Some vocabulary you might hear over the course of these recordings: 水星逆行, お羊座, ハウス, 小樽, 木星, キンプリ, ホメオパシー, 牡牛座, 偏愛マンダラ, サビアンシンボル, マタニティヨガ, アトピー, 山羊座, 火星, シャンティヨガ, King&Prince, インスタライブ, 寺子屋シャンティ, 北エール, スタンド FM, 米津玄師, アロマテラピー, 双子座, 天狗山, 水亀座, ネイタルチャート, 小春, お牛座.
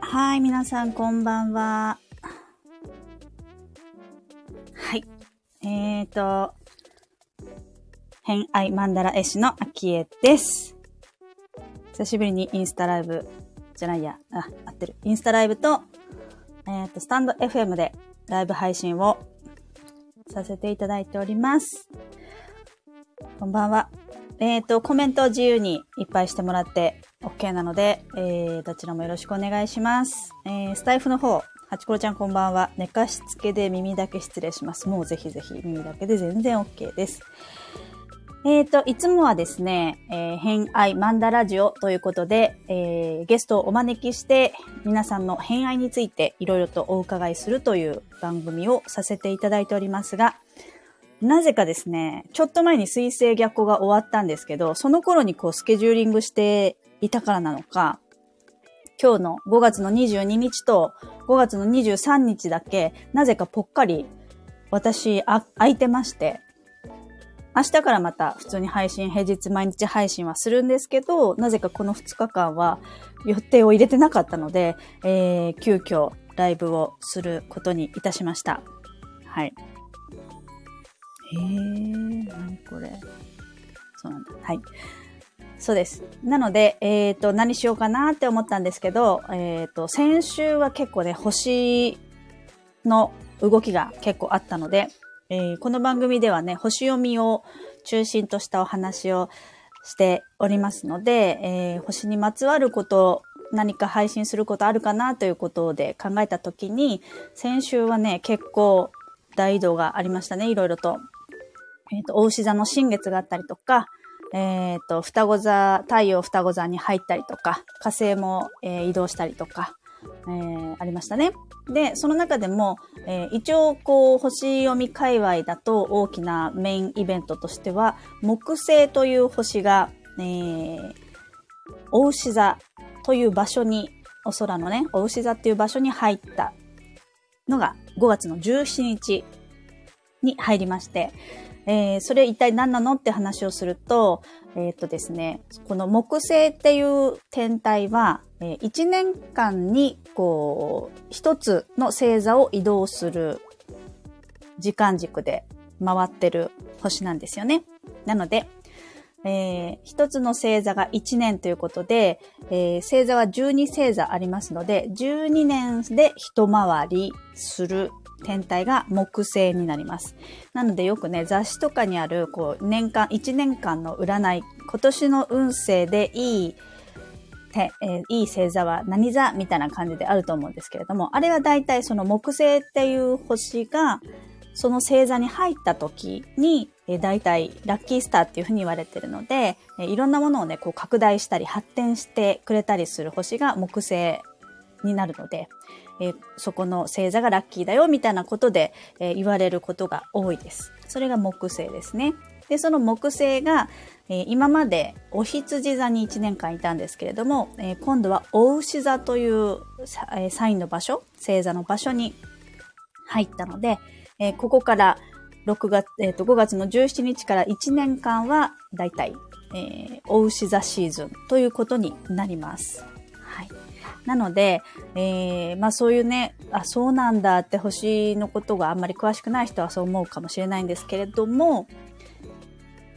はい、皆さんこんばんは。はい。偏愛マンダラ絵師のあきえです。久しぶりにインスタライブじゃないや、あ、合ってる。インスタライブと、スタンド FM でライブ配信をさせていただいております。こんばんは。コメントを自由にいっぱいしてもらって、OK なので、どちらもよろしくお願いします。スタイフの方、はちころちゃんこんばんは。寝かしつけで耳だけ失礼します。もうぜひぜひ耳だけで全然 OK です。いつもはですね、偏愛マンダラジオということで、ゲストをお招きして、皆さんの偏愛についていろいろとお伺いするという番組をさせていただいておりますが、なぜかですね、ちょっと前に水星逆行が終わったんですけど、その頃にこうスケジューリングしていたからなのか、今日の5月の22日と5月の23日だけ、なぜかぽっかり私、空いてまして、明日からまた普通に配信、平日毎日配信はするんですけど、なぜかこの2日間は予定を入れてなかったので、急遽ライブをすることにいたしました。はい。何これ。そうなんだ。はい。そうです。なので、何しようかなって思ったんですけど、先週は結構ね、星の動きが結構あったので、この番組ではね、星読みを中心としたお話をしておりますので、星にまつわること、何か配信することあるかなということで考えたときに、先週はね、結構、大移動がありましたね、いろいろと。牡牛座の新月があったりとか、双子座、太陽双子座に入ったりとか、火星も、移動したりとか、ありましたね。で、その中でも、一応、こう、星読み界隈だと大きなメインイベントとしては、木星という星が、牡牛座という場所に、お空のね、牡牛座っていう場所に入ったのが、5月の17日に入りまして、それ一体何なのって話をすると、ですね、この木星っていう天体は、1年間にこう、一つの星座を移動する時間軸で回ってる星なんですよね。なので、一つの星座が1年ということで、星座は12星座ありますので、12年で一回りする天体が木星になります。なのでよくね、雑誌とかにある、こう、1年間の占い、今年の運勢でいい星座は何座みたいな感じであると思うんですけれども、あれは大体その木星っていう星が、その星座に入った時に、大体ラッキースターっていうふうに言われてるので、いろんなものをね、こう拡大したり発展してくれたりする星が木星になるので、そこの星座がラッキーだよみたいなことで、言われることが多いです。それが木星ですね。で、その木星が、今までお羊座に1年間いたんですけれども、今度はお牛座というサインの場所、星座の場所に入ったので、ここから5月の17日から1年間はだいたい牡牛座シーズンということになります。はい。なので、まあそういうね、あ、そうなんだって星のことがあんまり詳しくない人はそう思うかもしれないんですけれども、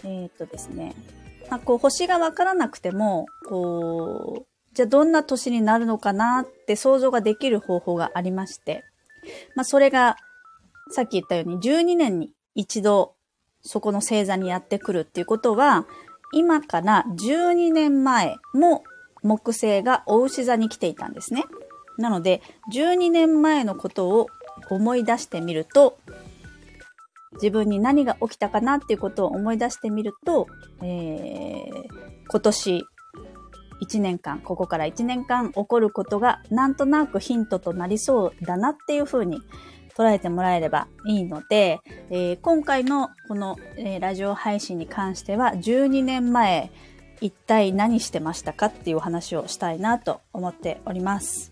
ですね、まあこう星がわからなくても、こう、じゃあどんな年になるのかなって想像ができる方法がありまして、まあそれがさっき言ったように12年に一度そこの星座にやってくるっていうことは、今から12年前も木星がお牛座に来ていたんですね。なので12年前のことを思い出してみると、自分に何が起きたかなっていうことを思い出してみると、今年1年間、ここから1年間起こることがなんとなくヒントとなりそうだなっていう風に捉えてもらえればいいので、今回のこの、ラジオ配信に関しては12年前一体何してましたかっていうお話をしたいなと思っております。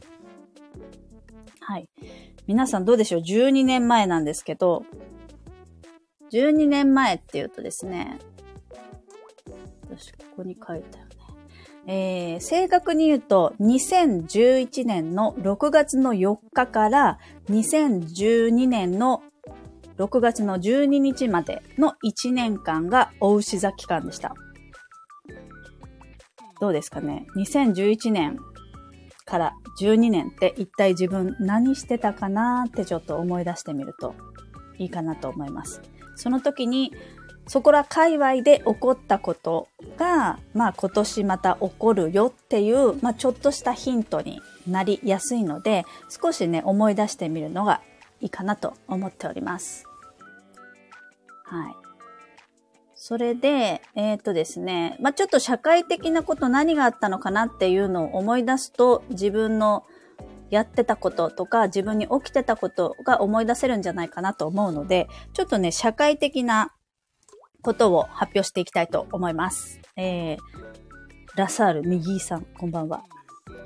はい。皆さんどうでしょう？12年前なんですけど、12年前っていうとですね、私ここに書いたよね。正確に言うと2011年の6月の4日から2012年の6月の12日までの1年間がお牛座期間でした。どうですかね。2011年から12年って一体自分何してたかなーってちょっと思い出してみるといいかなと思います。その時にそこら界隈で起こったことが、まあ今年また起こるよっていう、まあちょっとしたヒントになりやすいので、少しね思い出してみるのがいいかなと思っております。はい。それで、ですね、まあ、ちょっと社会的なこと何があったのかなっていうのを思い出すと、自分のやってたこととか、自分に起きてたことが思い出せるんじゃないかなと思うので、ちょっとね、社会的なことを発表していきたいと思います。ラサール右さん、こんばんは。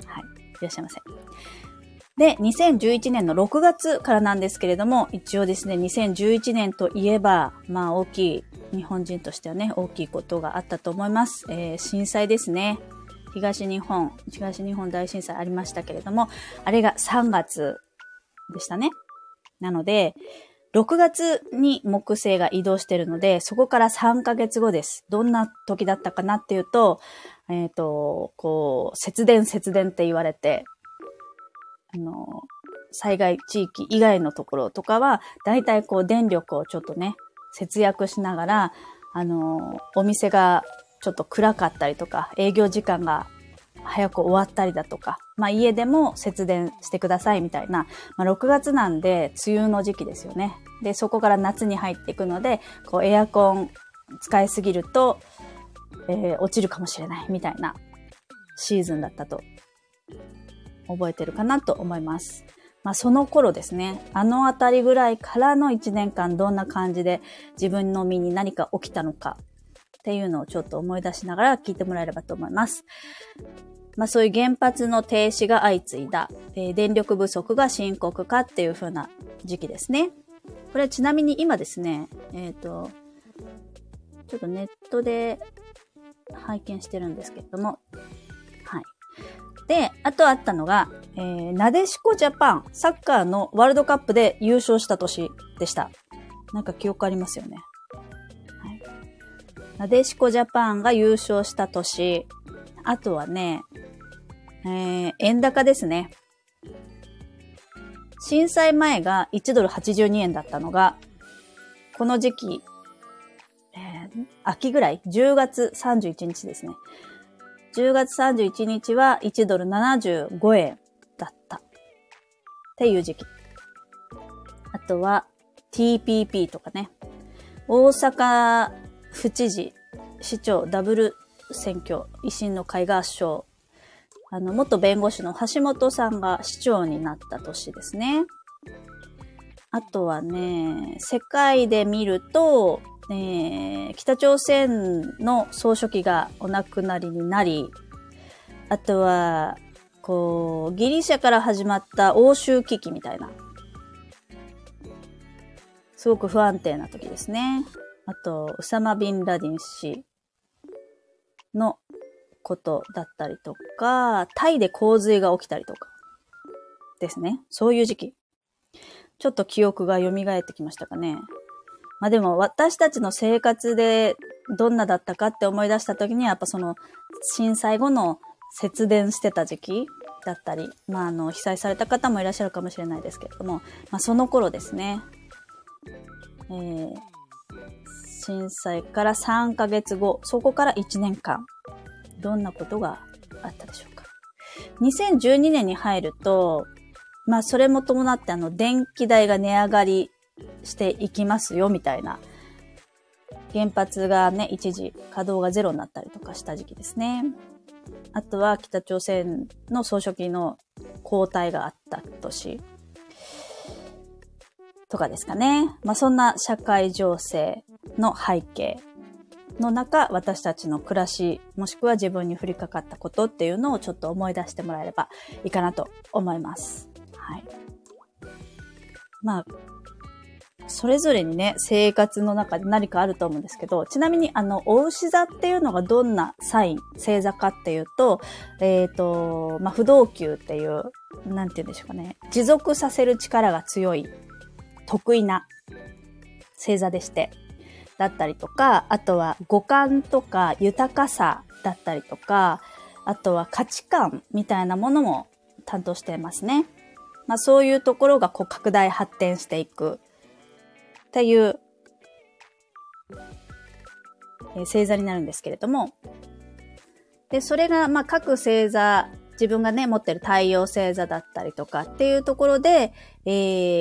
はい、いらっしゃいませ。で、2011年の6月からなんですけれども、一応ですね、2011年といえば、まあ、大きい、日本人としてはね、大きいことがあったと思います。震災ですね。東日本大震災ありましたけれども、あれが3月でしたね。なので、6月に木星が移動しているので、そこから3ヶ月後です。どんな時だったかなっていうと、こう、節電って言われて、災害地域以外のところとかは、だいたいこう電力をちょっとね、節約しながら、お店がちょっと暗かったりとか、営業時間が早く終わったりだとか、まあ家でも節電してくださいみたいな、まあ6月なんで梅雨の時期ですよね。で、そこから夏に入っていくので、こうエアコン使いすぎると、落ちるかもしれないみたいなシーズンだったと。覚えてるかなと思います。まあその頃ですね、あのあたりぐらいからの1年間どんな感じで自分の身に何か起きたのかっていうのをちょっと思い出しながら聞いてもらえればと思います。まあそういう原発の停止が相次いだ、電力不足が深刻化っていう風な時期ですね。これはちなみに今ですね、ちょっとネットで拝見してるんですけれども、はい。で、あとあったのが、なでしこジャパン、サッカーのワールドカップで優勝した年でした。なんか記憶ありますよね。はい、なでしこジャパンが優勝した年。あとはね、円高ですね。震災前が1ドル82円だったのが、この時期、秋ぐらい、10月31日ですね。10月31日は1ドル75円だったっていう時期。あとは TPP とかね。大阪府知事、市長ダブル選挙、維新の会が圧勝。元弁護士の橋本さんが市長になった年ですね。あとはね、世界で見ると、北朝鮮の総書記がお亡くなりになり、あとは、こう、ギリシャから始まった欧州危機みたいな、すごく不安定な時ですね。あと、ウサマ・ビンラディン氏のことだったりとか、タイで洪水が起きたりとか、ですね。そういう時期。ちょっと記憶が蘇ってきましたかね。まあでも私たちの生活でどんなだったかって思い出した時にはやっぱその震災後の節電してた時期だったり、まあ被災された方もいらっしゃるかもしれないですけれども、まあその頃ですね、震災から3ヶ月後、そこから1年間、どんなことがあったでしょうか。2012年に入ると、まあそれも伴って電気代が値上がり、していきますよみたいな、原発がね一時稼働がゼロになったりとかした時期ですね。あとは北朝鮮の総書記の交代があった年とかですかね。まあ、そんな社会情勢の背景の中、私たちの暮らし、もしくは自分に降りかかったことっていうのをちょっと思い出してもらえればいいかなと思います。はい。まあ、それぞれにね、生活の中で何かあると思うんですけど、ちなみにお牛座っていうのがどんなサイン、星座かっていうと、まあ、不動級っていう、なんて言うんでしょうかね、持続させる力が強い、得意な星座でして、だったりとか、あとは五感とか豊かさだったりとか、あとは価値観みたいなものも担当してますね。まあそういうところがこう拡大発展していくっていう、星座になるんですけれども、で、それがまあ各星座、自分がね、持ってる太陽星座だったりとかっていうところで、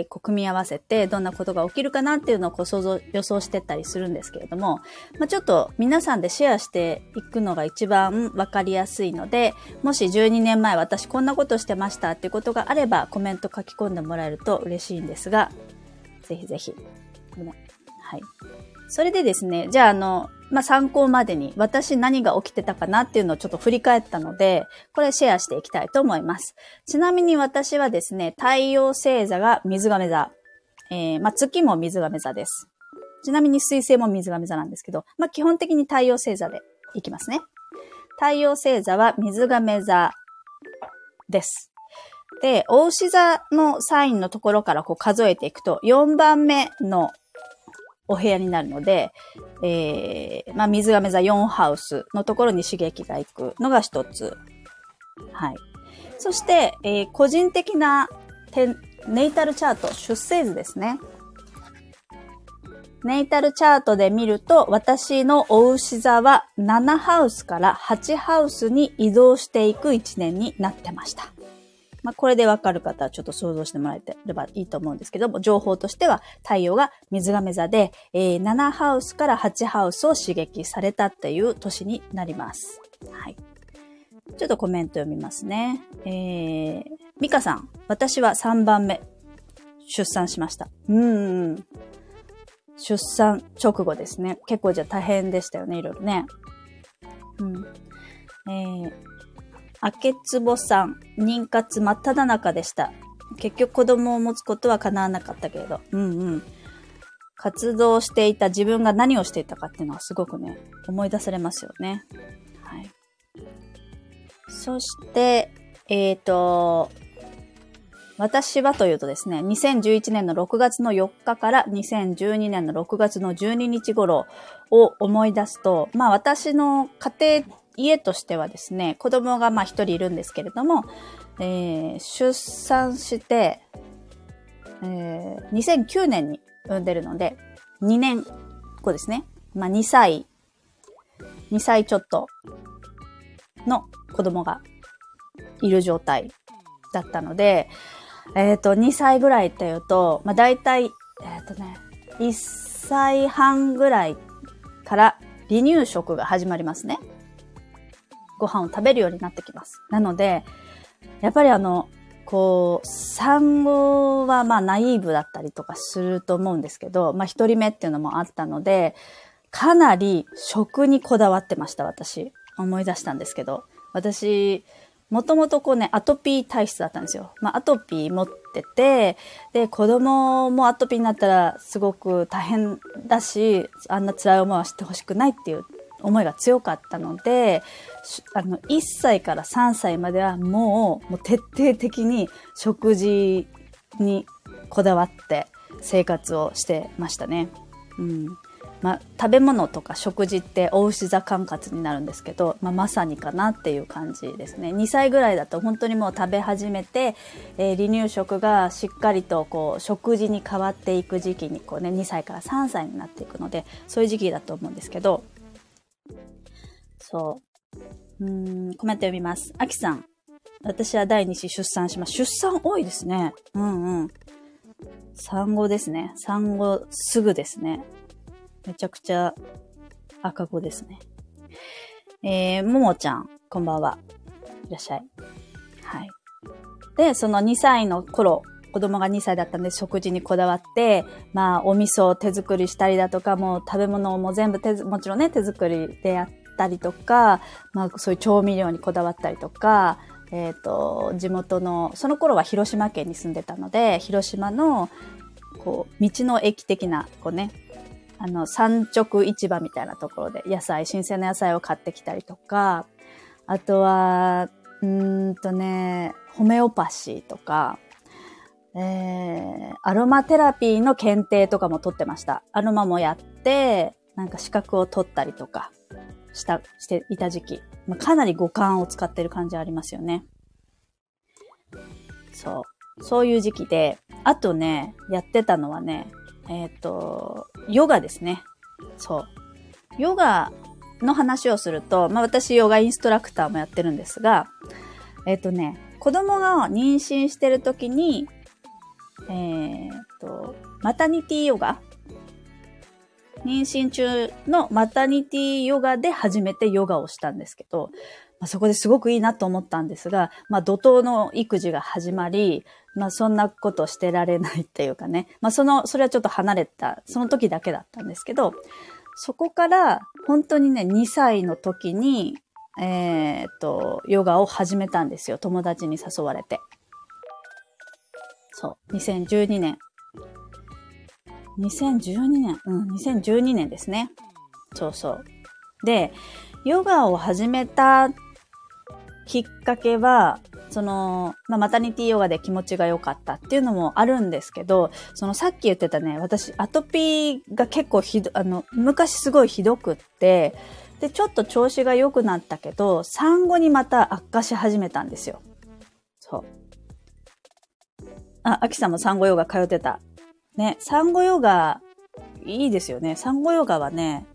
こう組み合わせてどんなことが起きるかなっていうのをこう想像、予想してったりするんですけれども、まあ、ちょっと皆さんでシェアしていくのが一番わかりやすいので、もし12年前私こんなことしてましたっていうことがあればコメント書き込んでもらえると嬉しいんですが、ぜひぜひ。はい。それでですね、じゃあまあ、参考までに私何が起きてたかなっていうのをちょっと振り返ったので、これシェアしていきたいと思います。ちなみに私はですね、太陽星座が水亀座。まあ、月も水亀座です。ちなみに水星も水亀座なんですけど、まあ、基本的に太陽星座でいきますね。太陽星座は水亀座です。で、お牛座のサインのところからこう数えていくと、4番目のお部屋になるので、まあ、水亀座4ハウスのところに刺激がいくのが一つ。はい。そして、個人的なネイタルチャート、出生図ですね。ネイタルチャートで見ると、私のお牛座は7ハウスから8ハウスに移動していく1年になってました。まあ、これでわかる方はちょっと想像してもらえればいいと思うんですけども、情報としては太陽が水亀座で、7ハウスから8ハウスを刺激されたっていう年になります。はい。ちょっとコメント読みますね。ミカさん、私は3番目、出産しました。出産直後ですね。結構じゃあ大変でしたよね、いろいろね。あけつぼさん、妊活真っ只中でした。結局子供を持つことは叶わなかったけれど、活動していた自分が何をしていたかっていうのはすごくね、思い出されますよね。はい。そして、私はというとですね、2011年の6月の4日から2012年の6月の12日頃を思い出すと、まあ私の家としてはですね、子供がまあ一人いるんですけれども、出産して、2009年に産んでるので、2年後ですね。まあ2歳ちょっとの子供がいる状態だったので、2歳ぐらいっていうと、まあ大体、1歳半ぐらいから離乳食が始まりますね。ご飯を食べるようになってきます。なので、やっぱりこう、産後はまあナイーブだったりとかすると思うんですけど、まあ一人目っていうのもあったので、かなり食にこだわってました、私。思い出したんですけど。私、もともとこうね、アトピー体質だったんですよ。まあアトピー持ってて、で、子供もアトピーになったらすごく大変だし、あんな辛い思いはしてほしくないっていう思いが強かったので、1歳から3歳まではもう徹底的に食事にこだわって生活をしてましたね。まあ、食べ物とか食事ってお牛座管轄になるんですけど、まあ、まさにかなっていう感じですね。2歳ぐらいだと本当にもう食べ始めて、離乳食がしっかりとこう食事に変わっていく時期にこうね、2歳から3歳になっていくので、そういう時期だと思うんですけど、そう。コメント読みます。あきさん。私は第2子出産します。出産多いですね。産後ですね。産後すぐですね。めちゃくちゃ赤子ですね。ももちゃん、こんばんは。いらっしゃい。はい。で、その2歳の頃、子供が2歳だったんで食事にこだわって、まあお味噌を手作りしたりだとか、もう食べ物も全部もちろんね手作りでやったりとか、まあそういう調味料にこだわったりとか、地元の、その頃は広島県に住んでたので、広島の、こう、道の駅的な、こうね、産直市場みたいなところで野菜、新鮮な野菜を買ってきたりとか、あとは、ホメオパシーとか、アロマテラピーの検定とかも取ってました。アロマもやって、なんか資格を取ったりとかしていた時期。まあ、かなり五感を使ってる感じありますよね。そう。そういう時期で、あとね、やってたのはね、ヨガですね。そう。ヨガの話をすると、まあ私ヨガインストラクターもやってるんですが、子供が妊娠してる時に、マタニティヨガ、妊娠中のマタニティヨガで初めてヨガをしたんですけど、まあ、そこですごくいいなと思ったんですが、まあ、怒涛の育児が始まり、まあ、そんなことしてられないっていうかね、まあ、それはちょっと離れた、その時だけだったんですけど、そこから本当にね、2歳の時に、ヨガを始めたんですよ。友達に誘われて。そう、2012年。2012年ですね。そうそう。で、ヨガを始めたきっかけは、まあ、マタニティヨガで気持ちが良かったっていうのもあるんですけど、さっき言ってたね、私、アトピーが結構昔すごいひどくって、で、ちょっと調子が良くなったけど、産後にまた悪化し始めたんですよ。そう。あ、アキさんも産後ヨガ通ってた。ね、産後ヨガ、いいですよね。産後ヨガはね、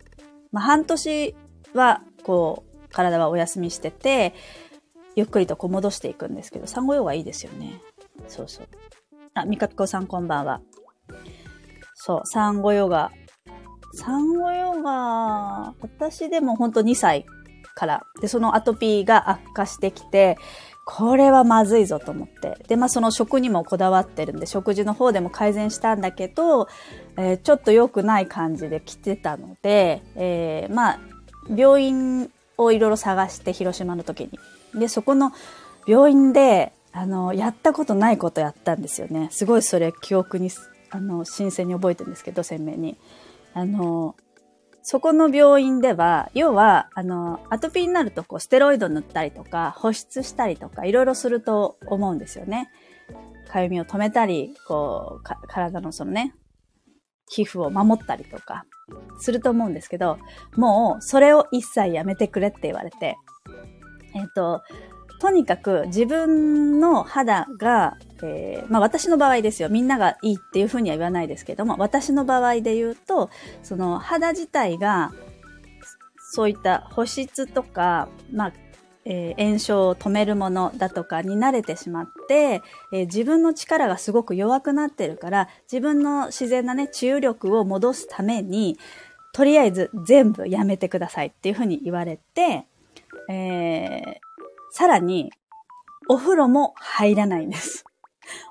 まあ、半年は、こう、体はお休みしてて、ゆっくりとこう戻していくんですけど、産後ヨガいいですよね。そうそう。あ、みかきこさんこんばんは。そう、産後ヨガ。産後ヨガ、私でもほんと2歳から。で、そのアトピーが悪化してきて、これはまずいぞと思って。で、まあ、その食にもこだわってるんで、食事の方でも改善したんだけど、ちょっと良くない感じで来てたので、まあ、病院をいろいろ探して、広島の時に。で、そこの病院で、やったことないことやったんですよね。すごいそれ、記憶に、新鮮に覚えてるんですけど、鮮明に。そこの病院では、要は、アトピーになると、こう、ステロイド塗ったりとか、保湿したりとか、いろいろすると思うんですよね。かゆみを止めたり、こう、体のそのね、皮膚を守ったりとか、すると思うんですけど、もう、それを一切やめてくれって言われて、とにかく自分の肌が、まあ私の場合ですよ。みんながいいっていうふうには言わないですけども、私の場合で言うと、肌自体が、そういった保湿とか、まあ、炎症を止めるものだとかに慣れてしまって、自分の力がすごく弱くなってるから、自分の自然なね、治癒力を戻すために、とりあえず全部やめてくださいっていうふうに言われて、さらに、お風呂も入らないんです。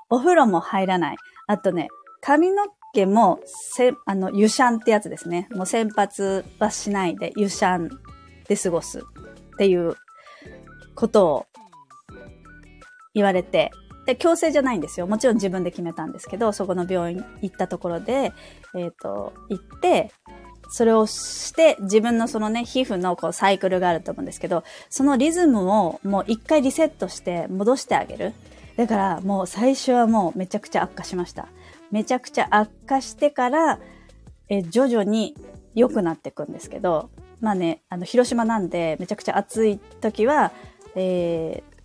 お風呂も入らない。あとね、髪の毛も、湯シャンってやつですね。もう洗髪はしないで、湯シャンで過ごすっていうことを言われて、で、強制じゃないんですよ。もちろん自分で決めたんですけど、そこの病院行ったところで、行って、それをして、自分のそのね、皮膚のこうサイクルがあると思うんですけど、そのリズムをもう一回リセットして戻してあげる。だからもう最初はもうめちゃくちゃ悪化しました。めちゃくちゃ悪化してから、徐々に良くなっていくんですけど、まあね、広島なんでめちゃくちゃ暑い時は、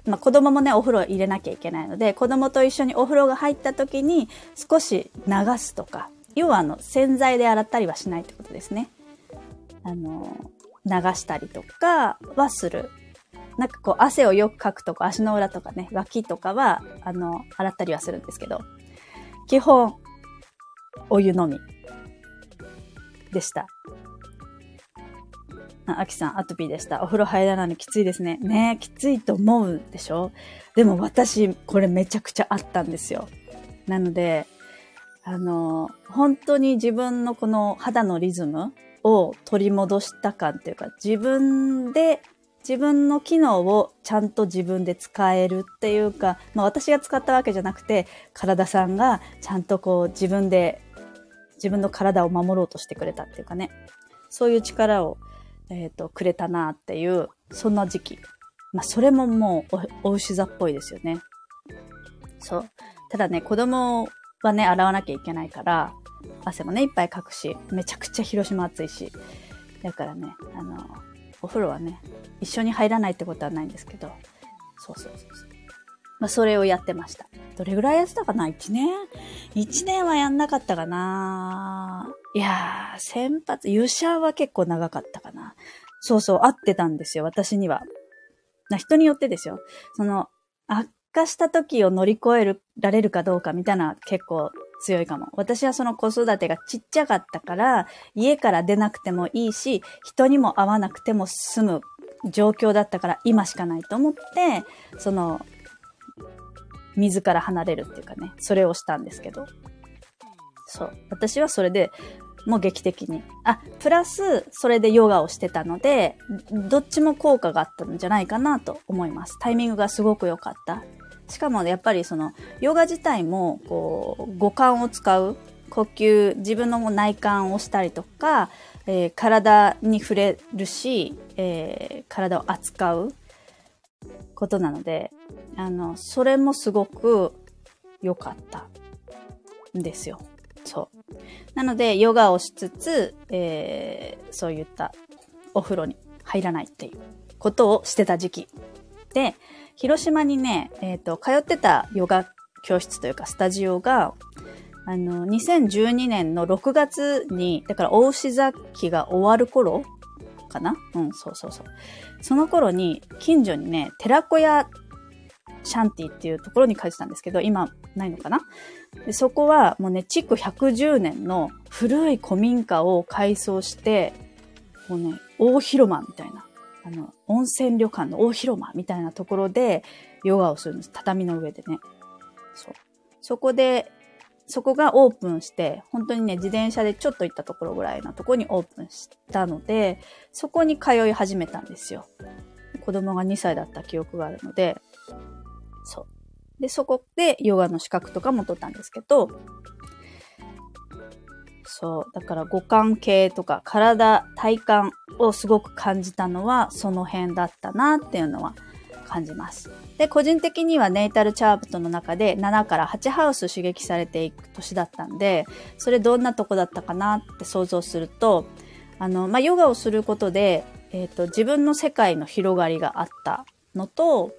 まあ子供もね、お風呂入れなきゃいけないので、子供と一緒にお風呂が入った時に少し流すとか、要は洗剤で洗ったりはしないってことですね。流したりとかはする。なんかこう汗をよくかくとか足の裏とかね、脇とかは、洗ったりはするんですけど、基本、お湯のみでした。あきさん、アトピーでした。お風呂入らないのきついですね。ねえ、きついと思うでしょ？でも私、これめちゃくちゃあったんですよ。なので、本当に自分のこの肌のリズムを取り戻した感っていうか、自分の機能をちゃんと自分で使えるっていうか、まあ私が使ったわけじゃなくて、体さんがちゃんとこう自分の体を守ろうとしてくれたっていうかね、そういう力を、くれたなっていう、そんな時期。まあそれももうお牛座っぽいですよね。そう。ただね、子供はね、洗わなきゃいけないから、汗もね、いっぱいかくし、めちゃくちゃ広島暑いし。だからね、お風呂はね、一緒に入らないってことはないんですけど、そう。まあ、それをやってました。どれぐらいやってたかな？ 1 年 ?1 年はやんなかったかな。いやー、先発、湯シャワーは結構長かったかな。そう、合ってたんですよ、私には。人によってですよ。悪化した時を乗り越えられるかどうかみたいな結構強いかも。私はその子育てがちっちゃかったから、家から出なくてもいいし、人にも会わなくても済む状況だったから、今しかないと思って、自ら離れるっていうかね、それをしたんですけど。そう。私はそれでもう劇的に。プラス、それでヨガをしてたので、どっちも効果があったんじゃないかなと思います。タイミングがすごく良かった。しかもやっぱりヨガ自体も、五感を使う、呼吸、自分の内観をしたりとか、体に触れるし、体を扱うことなので、それもすごく良かったんですよ。そう。なので、ヨガをしつつ、そういったお風呂に入らないっていうことをしてた時期。で、広島にね、通ってたヨガ教室というかスタジオが、2012年の6月に、だから、お牛座期が終わる頃かな？うん、そう。その頃に、近所にね、寺子屋シャンティっていうところに通ってたんですけど、今、ないのかな？で、そこは、もうね、築110年の古い古民家を改装して、もうね、大広間みたいな。温泉旅館の大広間みたいなところでヨガをするんです。畳の上でね。そう。そこがオープンして、本当にね、自転車でちょっと行ったところぐらいのところにオープンしたので、そこに通い始めたんですよ。子供が2歳だった記憶があるので、そう。で、そこでヨガの資格とかも取ったんですけど、そう。だから五感系とか体、体感をすごく感じたのはその辺だったなっていうのは感じます。で、個人的にはネイタルチャートの中で7から8ハウス刺激されていく年だったんで、それどんなとこだったかなって想像すると、ヨガをすることで、自分の世界の広がりがあったのと、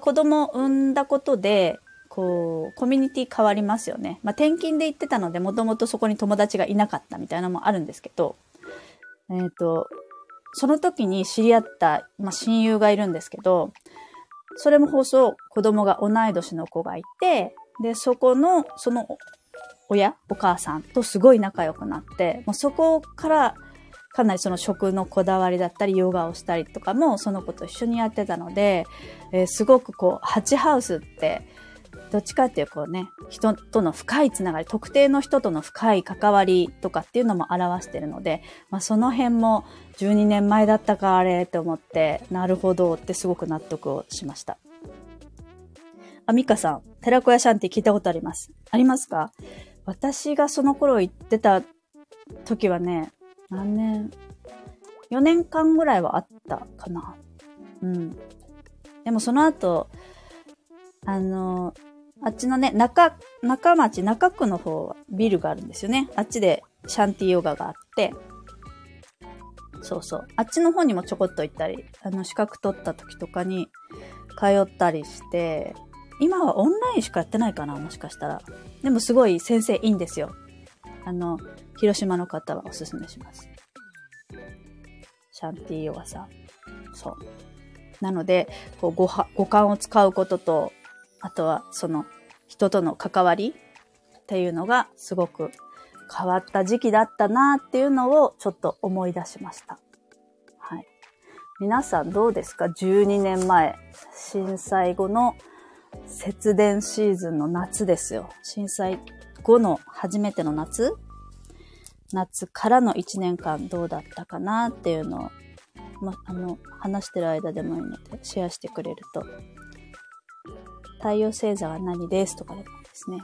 子供を産んだことで、コミュニティ変わりますよね。転勤で行ってたので、もともとそこに友達がいなかったみたいなのもあるんですけど、その時に知り合った、親友がいるんですけど、それも放送、子供が同い年の子がいて、で、その親、お母さんとすごい仲良くなって、もうそこから、かなり食のこだわりだったり、ヨガをしたりとかも、その子と一緒にやってたので、すごく8ハウスって、どっちかっていう人との深いつながり、特定の人との深い関わりとかっていうのも表してるので、その辺も12年前だったかあれって思って、なるほどってすごく納得をしました。ミカさん、寺子屋シャンティ聞いたことあります。ありますか？私がその頃行ってた時はね、4年間ぐらいはあったかな。うん。でもその後、あっちのね、中区の方はビルがあるんですよね。あっちでシャンティヨガがあって。そう。あっちの方にもちょこっと行ったり、資格取った時とかに通ったりして、今はオンラインしかやってないかな、もしかしたら。でもすごい先生いいんですよ。広島の方はおすすめします。シャンティヨガさん。そう。なので、五感を使うことと、あとは人との関わりっていうのがすごく変わった時期だったなっていうのをちょっと思い出しました。はい。皆さんどうですか ?12 年前、震災後の節電シーズンの夏ですよ。震災後の初めての夏からの1年間どうだったかなっていうのを、話してる間でもいいのでシェアしてくれると、太陽星座は何ですとかでもですね。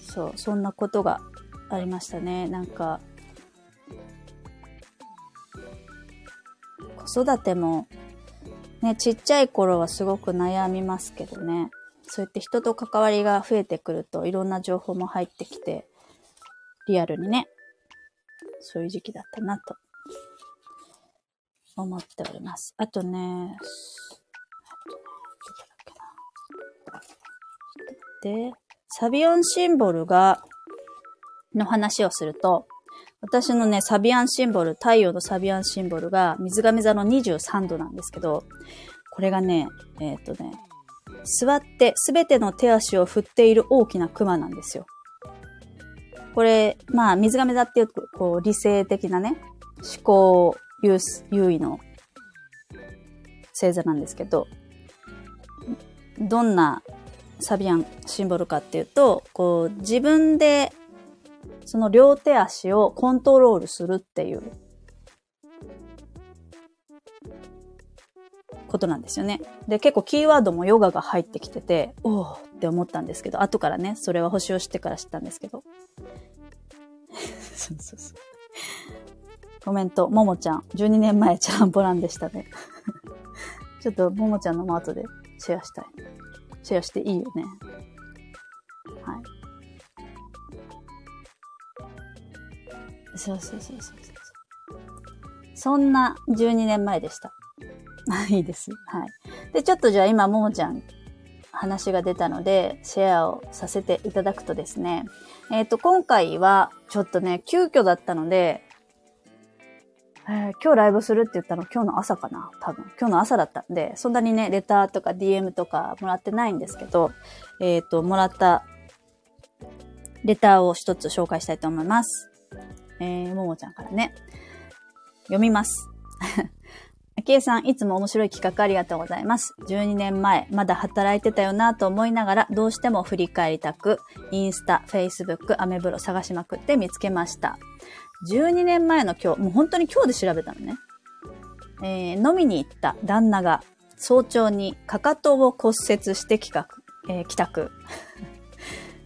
そう、そんなことがありましたね。なんか子育てもね、ちっちゃい頃はすごく悩みますけどね。そうやって人と関わりが増えてくるといろんな情報も入ってきて、リアルにね、そういう時期だったなと思っております。あとね、で、サビオンシンボルが、の話をすると、私のね、サビアンシンボル、太陽のサビアンシンボルが、水亀座の23度なんですけど、これがね、座ってすべての手足を振っている大きな熊なんですよ。これ、まあ、水亀座っていう、こう、理性的なね、思考優位の星座なんですけど、どんなサビアンシンボルかっていうと、こう、自分で、その両手足をコントロールするっていうことなんですよね。で、結構キーワードもヨガが入ってきてて、おーって思ったんですけど、後からね、それは星を知ってから知ったんですけど。そうそうそう。コメント、ももちゃん、12年前チャランポランでしたね。ちょっとももちゃんのも後でシェアしたい。シェアしていいよね。はい。そう。そんな12年前でした。いいです。はい。で、ちょっとじゃあ今、ももちゃん話が出たので、シェアをさせていただくとですね、今回はちょっとね、急遽だったので、今日ライブするって言ったの今日の朝かな、多分。今日の朝だったんで、そんなにね、レターとか DM とかもらってないんですけど、もらったレターを一つ紹介したいと思います。ももちゃんからね。読みます。あきえさん、いつも面白い企画ありがとうございます。12年前、まだ働いてたよなと思いながら、どうしても振り返りたく、インスタ、フェイスブック、アメブロ探しまくって見つけました。12年前の今日、もう本当に今日で調べたのね。飲みに行った旦那が、早朝にかかとを骨折して帰宅。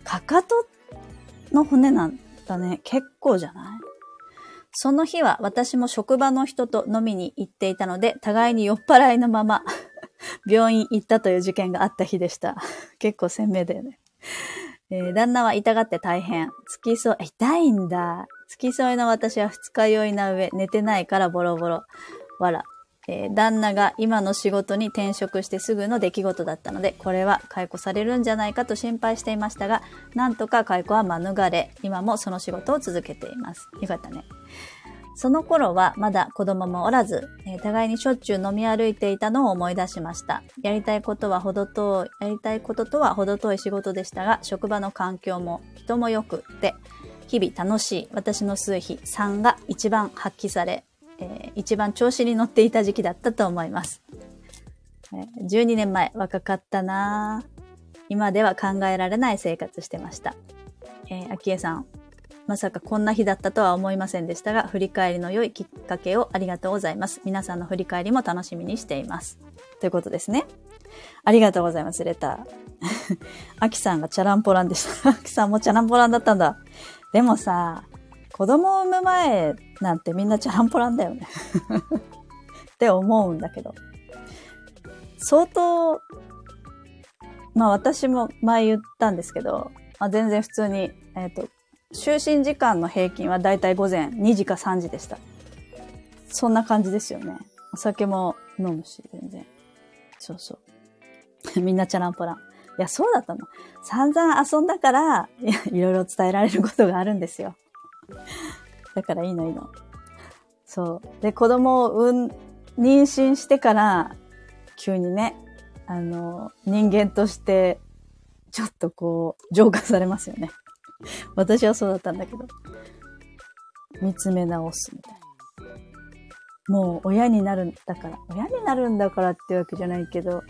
かかとの骨なんだね。結構じゃない？その日は私も職場の人と飲みに行っていたので、互いに酔っ払いのまま病院行ったという事件があった日でした。結構鮮明だよね。旦那は痛がって大変。痛いんだ。付き添いの私は二日酔いな上、寝てないからボロボロ。旦那が今の仕事に転職してすぐの出来事だったので、これは解雇されるんじゃないかと心配していましたが、なんとか解雇は免れ、今もその仕事を続けています。よかったね。その頃はまだ子供もおらず、互いにしょっちゅう飲み歩いていたのを思い出しました。やりたいこととは程遠い仕事でしたが、職場の環境も人も良くって、日々楽しい私の数比3が一番発揮され、一番調子に乗っていた時期だったと思います。12年前、若かったなぁ。今では考えられない生活してました。あきえさん、まさかこんな日だったとは思いませんでしたが、振り返りの良いきっかけをありがとうございます。皆さんの振り返りも楽しみにしています。ということですね。ありがとうございます、レター。あきさんがチャランポランでした。あきさんもチャランポランだったんだ。でもさ、子供を産む前なんてみんなチャランポランだよねって思うんだけど、相当、まあ私も前言ったんですけど、まあ、全然普通に、就寝時間の平均はだいたい午前2時か3時でした。そんな感じですよね。お酒も飲むし、全然。そうそう。みんなチャランポラン。いや、そうだったの。散々遊んだから、いろいろ伝えられることがあるんですよ。だからいいの。そう。で、子供を妊娠してから、急にね、人間として、ちょっとこう、浄化されますよね。私はそうだったんだけど。見つめ直すみたいな。もう親になるんだから、親になるんだからってわけじゃないけど、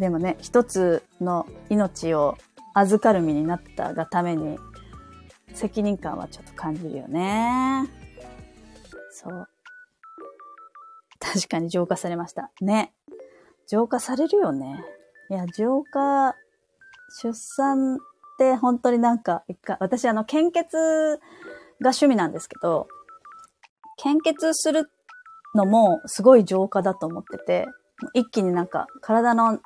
でもね、一つの命を預かる身になったがために、責任感はちょっと感じるよね。そう。確かに浄化されました。ね。浄化されるよね。いや、浄化、出産って本当になんか、私献血が趣味なんですけど、献血するのもすごい浄化だと思ってて、一気になんか体の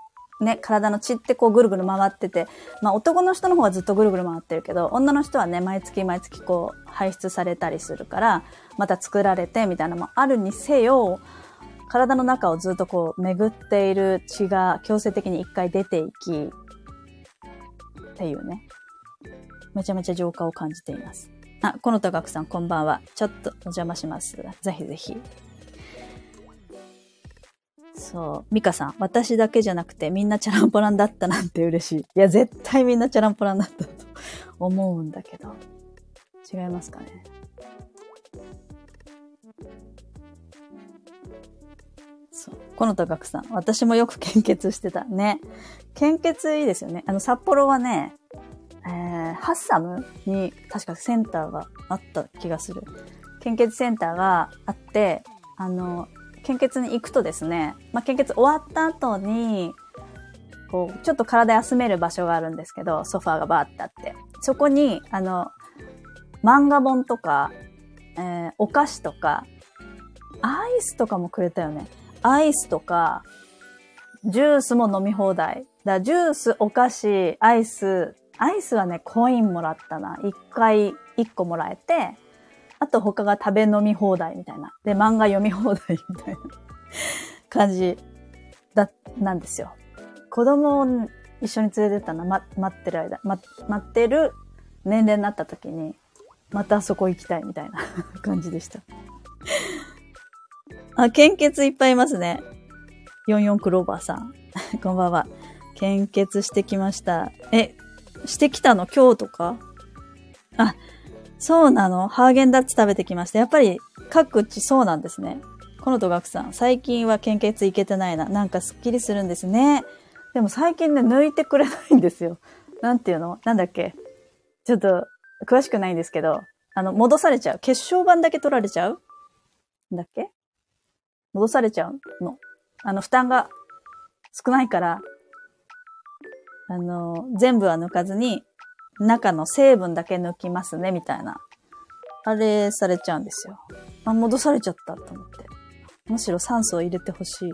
血ってこうぐるぐる回ってて、まあ男の人の方はずっとぐるぐる回ってるけど、女の人はね、毎月こう排出されたりするから、また作られてみたいなのもあるにせよ、体の中をずっとこう巡っている血が強制的に一回出ていき、っていうね。めちゃめちゃ浄化を感じています。あ、このとがくさんこんばんは。ちょっとお邪魔します。ぜひぜひ。そう。ミカさん、私だけじゃなくてみんなチャランポランだったなんて嬉しい。いや、絶対みんなチャランポランだったと思うんだけど。違いますかね。そう。このとがくさん、私もよく献血してた。ね。献血いいですよね。札幌はね、ハッサムに確かセンターがあった気がする。献血センターがあって、献血に行くとですね、まあ、献血終わった後に、こう、ちょっと体休める場所があるんですけど、ソファーがバーってあって、そこに、漫画本とか、お菓子とか、アイスとかもくれたよね。アイスとか、ジュースも飲み放題。だジュース、お菓子、アイスはね、コインもらったな。1個もらえて、あと他が食べ飲み放題みたいな。で、漫画読み放題みたいな感じなんですよ。子供を一緒に連れてったの、待ってる年齢になった時に、またそこ行きたいみたいな感じでした。あ、献血いっぱいいますね。44クローバーさん。こんばんは。献血してきました。してきたの？今日とか？あ、そうなの？ハーゲンダッツ食べてきました。やっぱり各地そうなんですね。このとがくさん、最近は献血いけてないな。なんかスッキリするんですね。でも最近ね、抜いてくれないんですよ。なんていうの？なんだっけ？ちょっと、詳しくないんですけど、戻されちゃう。血小板だけ取られちゃう？だっけ？戻されちゃうの。負担が少ないから、全部は抜かずに、中の成分だけ抜きますね、みたいな。あれ、されちゃうんですよ。あ、戻されちゃったと思って。むしろ酸素を入れてほしい。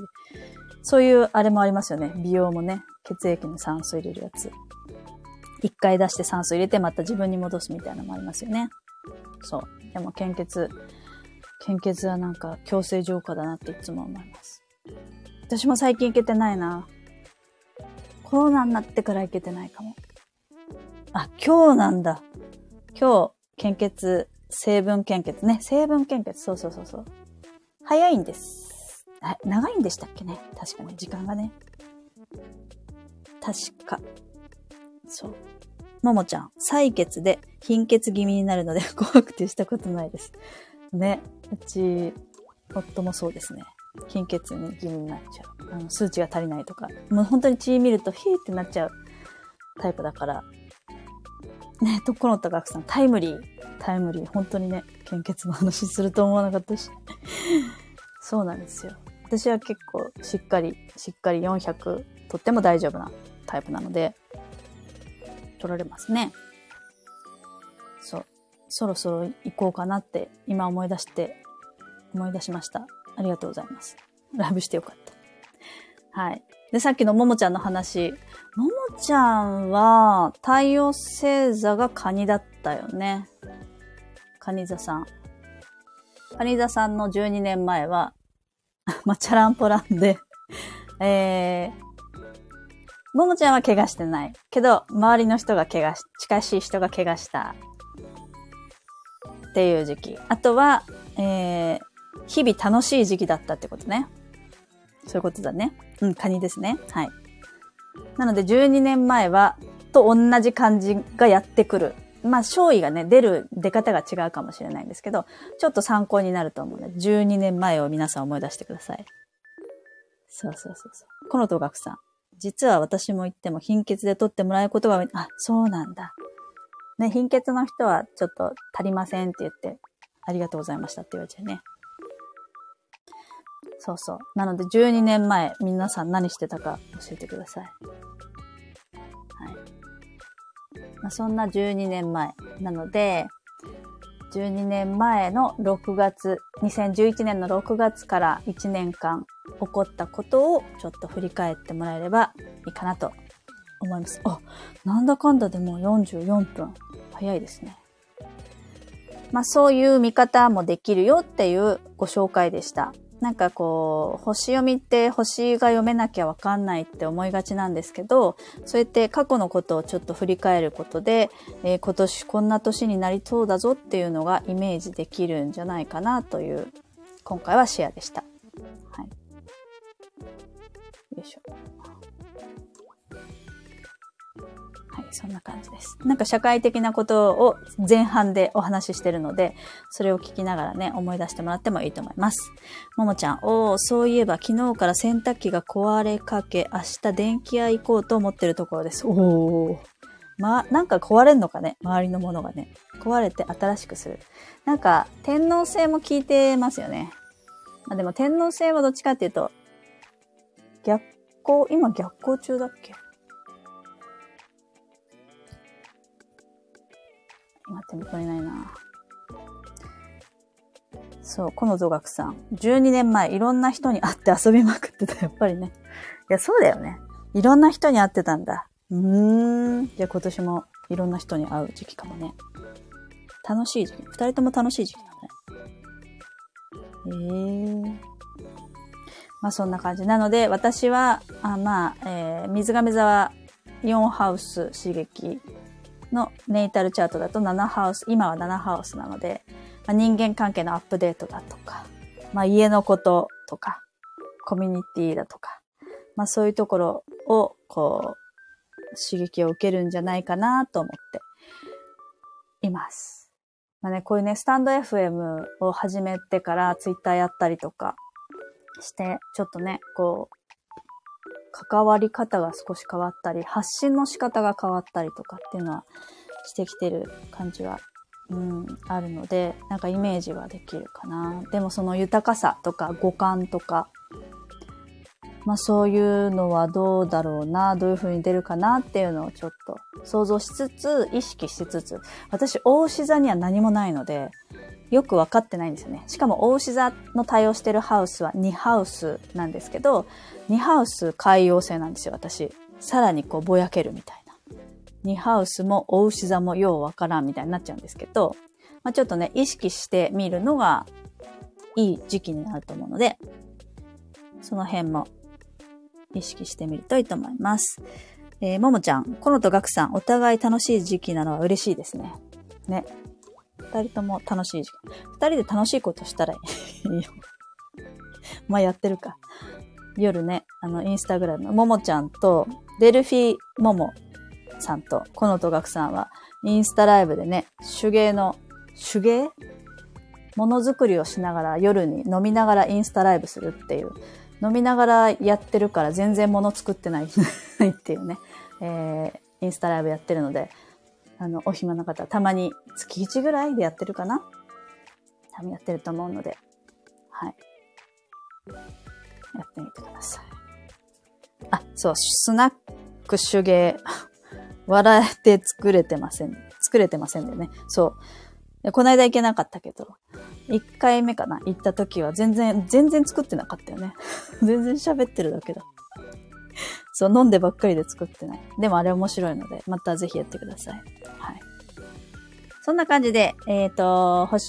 そういう、あれもありますよね。美容もね。血液に酸素入れるやつ。一回出して酸素入れて、また自分に戻すみたいなのもありますよね。そう。でも、献血はなんか、強制浄化だなっていつも思います。私も最近行けてないな。コロナになってから行けてないかも。あ、今日なんだ。今日、献血、成分献血、そう。早いんです。あ、長いんでしたっけね。確かに、時間がね。確か。そう。ももちゃん、採血で貧血気味になるので怖くてしたことないです。ね。うち、夫もそうですね。貧血に気味になっちゃう。数値が足りないとか。もう本当に血見るとヒーってなっちゃうタイプだから。ね、ところとがくさん、タイムリー。本当にね、献血の話すると思わなかったし。そうなんですよ。私は結構しっかり400取っても大丈夫なタイプなので、取られますね。そう。そろそろ行こうかなって、今思い出しました。ありがとうございます。ライブしてよかった。はい。で、さっきのももちゃんの話。ももちゃんは、太陽星座が蟹だったよね。蟹座さん。蟹座さんの12年前は、まあ、チャランポランで、ももちゃんは怪我してない。けど、周りの人が近しい人が怪我した。っていう時期。あとは、日々楽しい時期だったってことね。そういうことだね。うん、カニですね。はい。なので12年前は、と同じ感じがやってくる。まあ、勝利がね、出方が違うかもしれないんですけど、ちょっと参考になると思うので、12年前を皆さん思い出してください。そう。この戸学さん。実は私も言っても貧血で取ってもらうことが、あ、そうなんだ。ね、貧血の人はちょっと足りませんって言って、ありがとうございましたって言われちゃうね。そう。なので12年前、皆さん何してたか教えてください。まあ、そんな12年前なので、12年前の6月、2011年の6月から1年間起こったことをちょっと振り返ってもらえればいいかなと思います。あ、なんだかんだでもう44分。早いですね。まあそういう見方もできるよっていうご紹介でした。なんかこう、星読みって星が読めなきゃわかんないって思いがちなんですけど、そうやって過去のことをちょっと振り返ることで、今年こんな年になりそうだぞっていうのがイメージできるんじゃないかなという、今回はシェアでした。はい。よいしょ。はい、そんな感じです。なんか社会的なことを前半でお話ししてるので、それを聞きながらね、思い出してもらってもいいと思います。ももちゃん、そういえば昨日から洗濯機が壊れかけ、明日電気屋行こうと思ってるところです。なんか壊れんのかね、周りのものがね。壊れて新しくする。なんか、天皇制も聞いてますよね。まあでも天皇制はどっちかっていうと、今逆行中だっけ？今手元にないな。そう、この土学さん。12年前、いろんな人に会って遊びまくってた、やっぱりね。いや、そうだよね。いろんな人に会ってたんだ。じゃあ今年もいろんな人に会う時期かもね。楽しい時期。二人とも楽しい時期だね。まあそんな感じ。なので、私は、水亀座4ハウス刺激。のネイタルチャートだと7ハウス、今は7ハウスなので、まあ、人間関係のアップデートだとか、まあ、家のこととか、コミュニティだとか、まあ、そういうところを、こう、刺激を受けるんじゃないかなと思っています。まあね、こういうね、スタンド FM を始めてからツイッターやったりとかして、ちょっとね、こう、関わり方が少し変わったり、発信の仕方が変わったりとかっていうのはしてきてる感じは、あるので、なんかイメージはできるかな。でもその豊かさとか五感とか、まあそういうのはどうだろうな、どういう風に出るかなっていうのをちょっと想像しつつ、意識しつつ、私、牡牛座には何もないので、よく分かってないんですよね。しかも、牡牛座の対応してるハウスは2ハウスなんですけど、2ハウス海洋星なんですよ、私。さらにこう、ぼやけるみたいな。2ハウスも牡牛座もよう分からんみたいになっちゃうんですけど、まあ、ちょっとね、意識してみるのがいい時期になると思うので、その辺も意識してみるといいと思います。ももちゃん、このとがくさん、お互い楽しい時期なのは嬉しいですね。ね。二人とも楽しい時間。二人で楽しいことしたらいいよ。まあやってるか。夜ね、インスタグラムのももちゃんと、デルフィーももさんと、このとがくさんは、インスタライブでね、手芸ものづくりをしながら、夜に飲みながらインスタライブするっていう。飲みながらやってるから全然もの作ってないっていうね、インスタライブやってるので、お暇な方、たまに月1ぐらいでやってるかな？多分やってると思うので、はい。やってみてください。あ、そう、スナック手芸、笑って作れてませんだよね。そう。この間行けなかったけど、1回目かな？行った時は全然作ってなかったよね。全然喋ってるだけだ。そう、飲んでばっかりで作ってない。でもあれ面白いので、またぜひやってください。はい。そんな感じで、星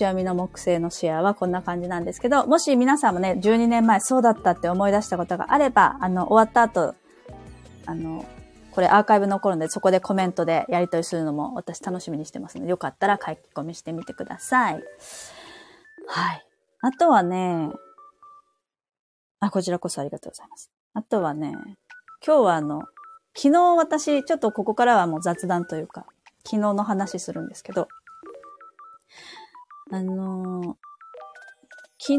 読みの木星のシェアはこんな感じなんですけど、もし皆さんもね、12年前そうだったって思い出したことがあれば、終わった後、これアーカイブ残るので、そこでコメントでやり取りするのも私楽しみにしてますので、よかったら書き込みしてみてください。はい。あとはね、こちらこそありがとうございます。あとはね、今日は昨日私、ちょっとここからはもう雑談というか、昨日の話するんですけど、昨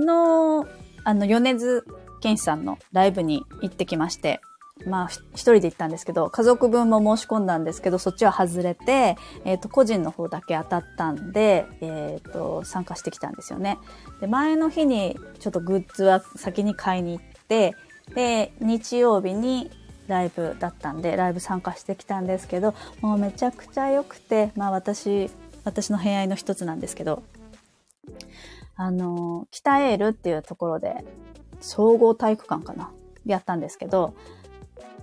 日、米津玄師さんのライブに行ってきまして、まあ、一人で行ったんですけど、家族分も申し込んだんですけど、そっちは外れて、個人の方だけ当たったんで、参加してきたんですよね。で、前の日に、ちょっとグッズは先に買いに行って、で、日曜日にライブだったんで、ライブ参加してきたんですけど、もうめちゃくちゃ良くて、まあ私の偏愛の一つなんですけど、北エールっていうところで、総合体育館かな、やったんですけど、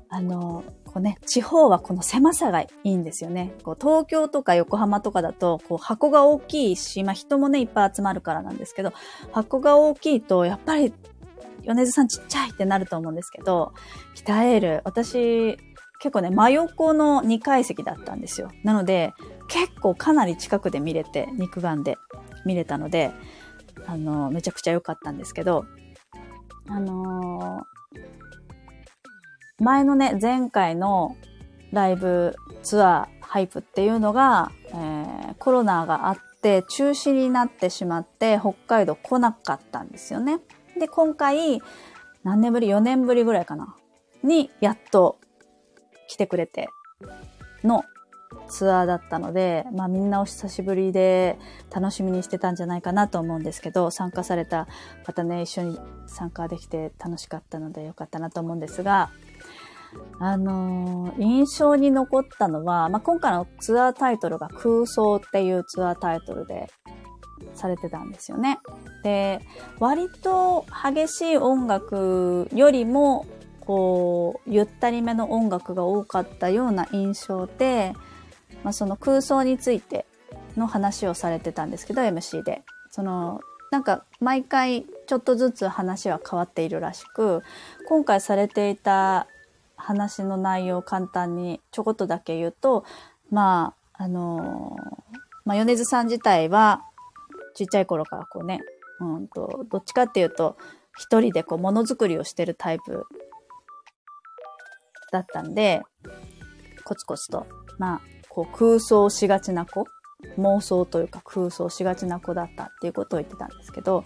こうね、地方はこの狭さがいいんですよね。こう東京とか横浜とかだと、こう箱が大きいし、まあ人もね、いっぱい集まるからなんですけど、箱が大きいと、やっぱり、米津さんちっちゃいってなると思うんですけど、北エール、私、結構ね、真横の2階席だったんですよ。なので、結構かなり近くで見れて、肉眼で見れたので、めちゃくちゃ良かったんですけど、前のね、前回のライブツアーハイプっていうのが、コロナがあって中止になってしまって北海道来なかったんですよね。で、今回何年ぶり ?4 年ぶりぐらいかなにやっと来てくれてのツアーだったので、まあみんなお久しぶりで楽しみにしてたんじゃないかなと思うんですけど、参加された方ね、一緒に参加できて楽しかったのでよかったなと思うんですが、印象に残ったのは、まあ今回のツアータイトルが空想っていうツアータイトルでされてたんですよね。で、割と激しい音楽よりも、こう、ゆったりめの音楽が多かったような印象で、まあ、その空想についての話をされてたんですけど、MC で。なんか毎回ちょっとずつ話は変わっているらしく、今回されていた話の内容を簡単にちょこっとだけ言うと、まあ、米津さん自体はちっちゃい頃からこうね、どっちかっていうと、一人でこうものづくりをしてるタイプだったんで、コツコツと、まあ、こう空想しがちな子、妄想というか空想しがちな子だったっていうことを言ってたんですけど、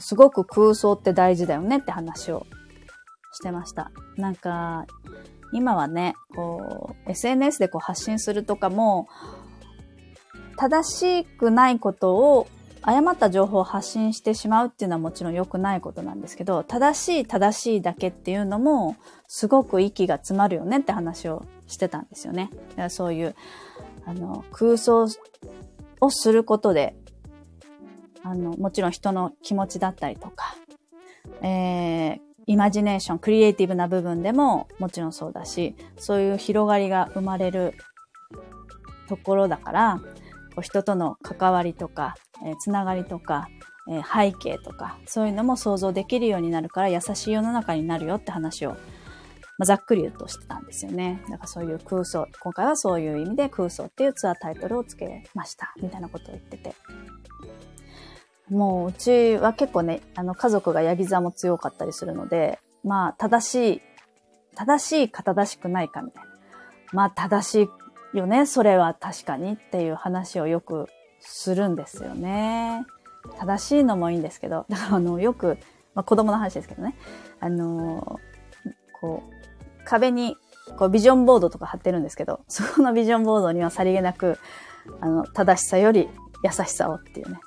すごく空想って大事だよねって話をしてました。なんか、今はね、こう、SNS でこう発信するとかも、正しくないことを、誤った情報を発信してしまうっていうのはもちろん良くないことなんですけど、正しいだけっていうのもすごく息が詰まるよねって話をしてたんですよね。だからそういう空想をすることで、もちろん人の気持ちだったりとか、イマジネーション、クリエイティブな部分でももちろんそうだし、そういう広がりが生まれるところだから、人との関わりとか、つながりとか、背景とか、そういうのも想像できるようになるから優しい世の中になるよって話を、まあ、ざっくり言うとしてたんですよね。だからそういう空想、今回はそういう意味で空想っていうツアータイトルをつけました、みたいなことを言ってて。もううちは結構ね、家族がヤギ座も強かったりするので、まあ正しいか正しくないかみたいな。まあ正しいよね、それは確かにっていう話をよくするんですよね。正しいのもいいんですけど、だからよく、まあ、子供の話ですけどね、こう、壁に、こう、ビジョンボードとか貼ってるんですけど、そこのビジョンボードにはさりげなく、正しさより優しさをっていうね、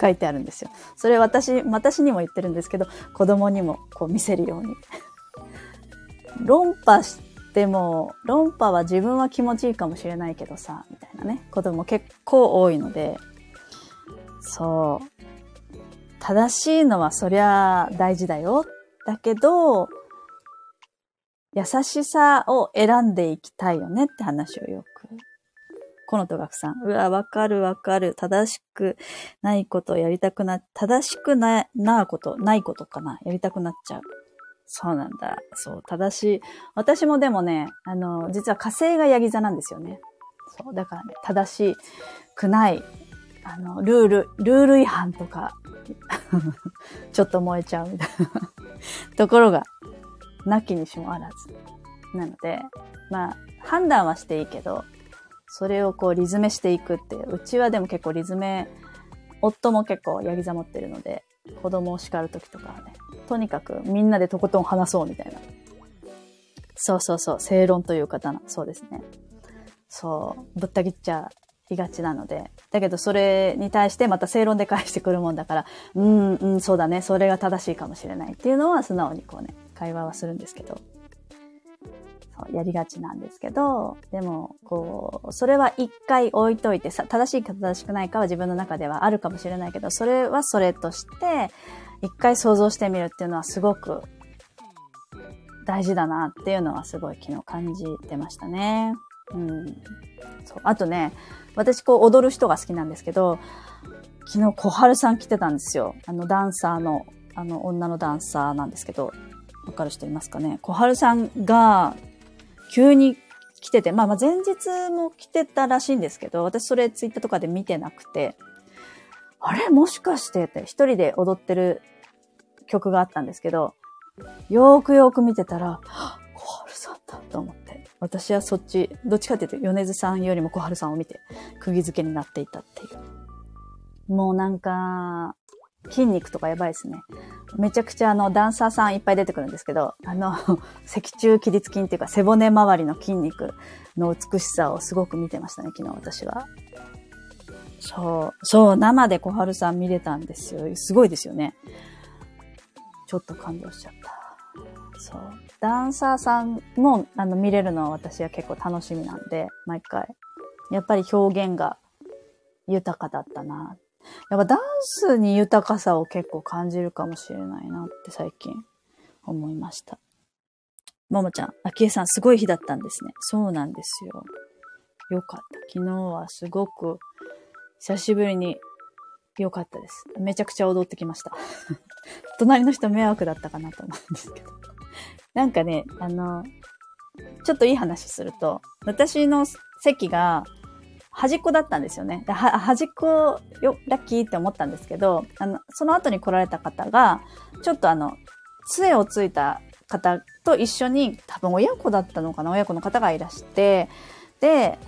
書いてあるんですよ。それ私にも言ってるんですけど、子供にもこう見せるように。論破して、でも、論破は自分は気持ちいいかもしれないけどさ、みたいなね、ことも結構多いので、そう。正しいのはそりゃ大事だよ。だけど、優しさを選んでいきたいよねって話をよく。このとがくさん。うわ、わかる。正しくないことやりたくなっちゃう。そうなんだ。そう、正しい。私もでもね、実は火星がヤギ座なんですよね。そう、だからね、正しくない、ルール違反とか、ちょっと燃えちゃうみたいなところが、なきにしもあらず。なので、まあ、判断はしていいけど、それをこうリズメしていくっていう。うちはでも結構リズメ、夫も結構ヤギ座持ってるので、子供を叱るときとかはね、とにかくみんなでとことん話そうみたいな。そうそうそう、正論という方、そうですね。そう、ぶった切っちゃいがちなので。だけどそれに対してまた正論で返してくるもんだから、そうだね、それが正しいかもしれないっていうのは素直にこうね、会話はするんですけど。やりがちなんですけど、でもこうそれは一回置いといて、正しいか正しくないかは自分の中ではあるかもしれないけど、それはそれとして一回想像してみるっていうのはすごく大事だなっていうのはすごい昨日感じてましたね。そう。あとね、私こう踊る人が好きなんですけど、昨日小春さん来てたんですよ。ダンサーの女のダンサーなんですけど、わかる人いますかね。小春さんが急に来てて、まあ前日も来てたらしいんですけど、私それツイッターとかで見てなくて、あれもしかしてって一人で踊ってる曲があったんですけど、よーくよーく見てたら、小春さんだと思って、私はそっち、どっちかっていうと米津さんよりも小春さんを見て、釘付けになっていたっていう。もうなんか、筋肉とかやばいですね。めちゃくちゃダンサーさんいっぱい出てくるんですけど、脊柱起立筋っていうか背骨周りの筋肉の美しさをすごく見てましたね、昨日私は。そう、生で小春さん見れたんですよ。すごいですよね。ちょっと感動しちゃった。そう。ダンサーさんも見れるのは私は結構楽しみなんで、毎回。やっぱり表現が豊かだったな。やっぱダンスに豊かさを結構感じるかもしれないなって最近思いました。ももちゃん、あきえさんすごい日だったんですね。そうなんですよ。よかった。昨日はすごく久しぶりに良かったです。めちゃくちゃ踊ってきました。隣の人迷惑だったかなと思うんですけど。なんかね、ちょっといい話すると、私の席が、端っこだったんですよね。端っこよ、ラッキーって思ったんですけど、その後に来られた方が、ちょっと杖をついた方と一緒に、多分親子だったのかな、親子の方がいらして、で、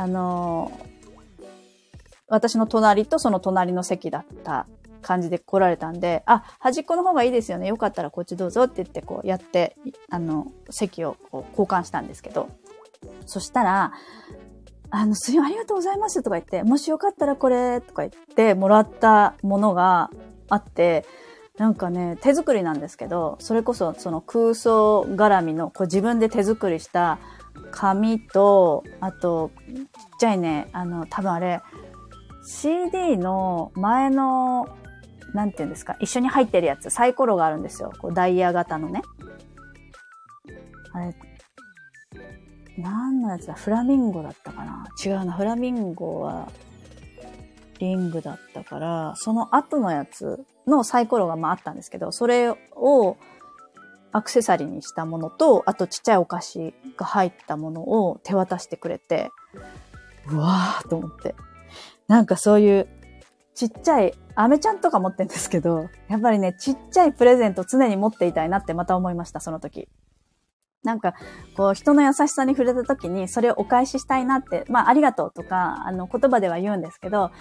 私の隣とその隣の席だった感じで来られたんで、あ、端っこの方がいいですよね。よかったらこっちどうぞって言って、こうやって、席をこう交換したんですけど、そしたら、ありがとうございますとか言って、もしよかったらこれとか言ってもらったものがあって、なんかね、手作りなんですけど、それこそその空想絡みの、こう自分で手作りした紙と、あと、ちっちゃいね、多分あれ、CD の前の、なんていうんですか、一緒に入ってるやつ、サイコロがあるんですよ。こうダイヤ型のね。あれ、何のやつだ？フラミンゴだったかな？違うな。フラミンゴはリングだったから、その後のやつのサイコロがまああったんですけど、それをアクセサリーにしたものと、あとちっちゃいお菓子が入ったものを手渡してくれて、うわーと思って。なんかそういうちっちゃい、アメちゃんとか持ってるんですけど、やっぱりね、ちっちゃいプレゼント常に持っていたいなってまた思いました、その時。なんか、こう、人の優しさに触れた時に、それをお返ししたいなって、まあ、ありがとうとか、言葉では言うんですけど、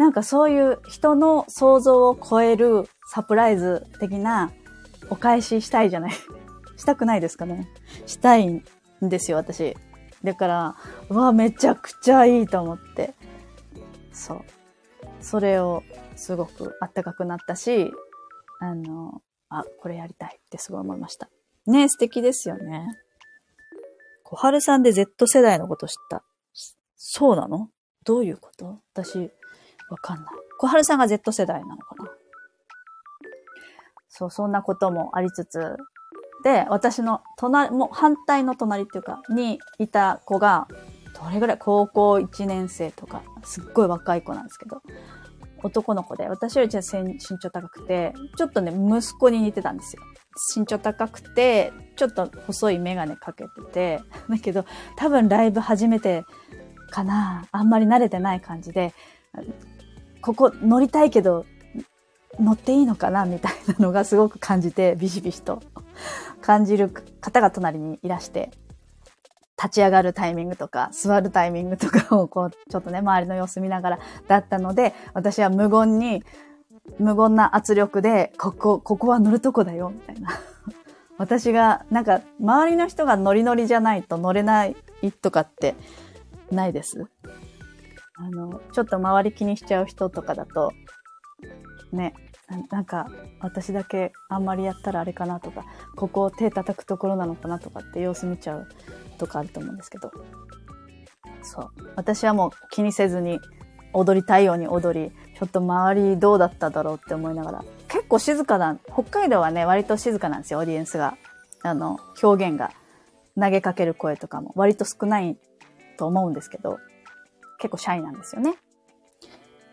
なんかそういう人の想像を超えるサプライズ的なお返ししたいじゃない。したくないですかね。したいんですよ、私。だから、うわ、めちゃくちゃいいと思って。そう。それを、すごくあったかくなったし、これやりたいってすごい思いました。ね、素敵ですよね。小春さんで Z 世代のこと知った。そうなの？どういうこと？私、わかんない。小春さんが Z 世代なのかな？そう、そんなこともありつつ、で、私の隣、もう反対の隣っていうか、にいた子が、どれぐらい？高校1年生とか、すっごい若い子なんですけど、男の子で、私より身長高くて、ちょっとね、息子に似てたんですよ。身長高くて、ちょっと細い眼鏡かけてて、だけど、多分ライブ初めてかな。あんまり慣れてない感じで、ここ乗りたいけど、乗っていいのかなみたいなのがすごく感じて、ビシビシと感じる方が隣にいらして、立ち上がるタイミングとか座るタイミングとかをこうちょっとね周りの様子見ながらだったので、私は無言な圧力でここは乗るとこだよみたいな私がなんか周りの人がノリノリじゃないと乗れないとかってないです？ちょっと周り気にしちゃう人とかだとね、なんか私だけあんまりやったらあれかなとか、ここを手叩くところなのかなとかって様子見ちゃうとかあると思うんですけど、そう私はもう気にせずに踊りたいように踊り、ちょっと周りどうだっただろうって思いながら、結構静かな、北海道はね割と静かなんですよ、オーディエンスが。表現が、投げかける声とかも割と少ないと思うんですけど、結構シャイなんですよね。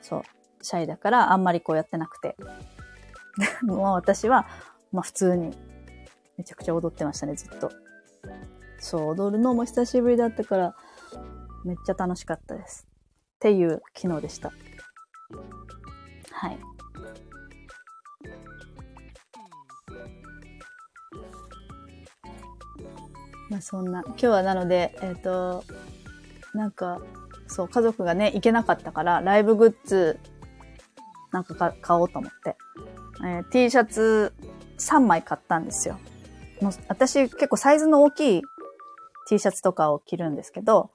そうシャイだからあんまりこうやってなくてもう私は、まあ、普通にめちゃくちゃ踊ってましたね、ずっと。そう踊るのも久しぶりだったからめっちゃ楽しかったですっていう昨日でした。はい、まあそんな今日はなのでなんかそう家族がね行けなかったからライブグッズなんか買おうと思って、T シャツ3枚買ったんですよ。もう私結構サイズの大きい T シャツとかを着るんですけど、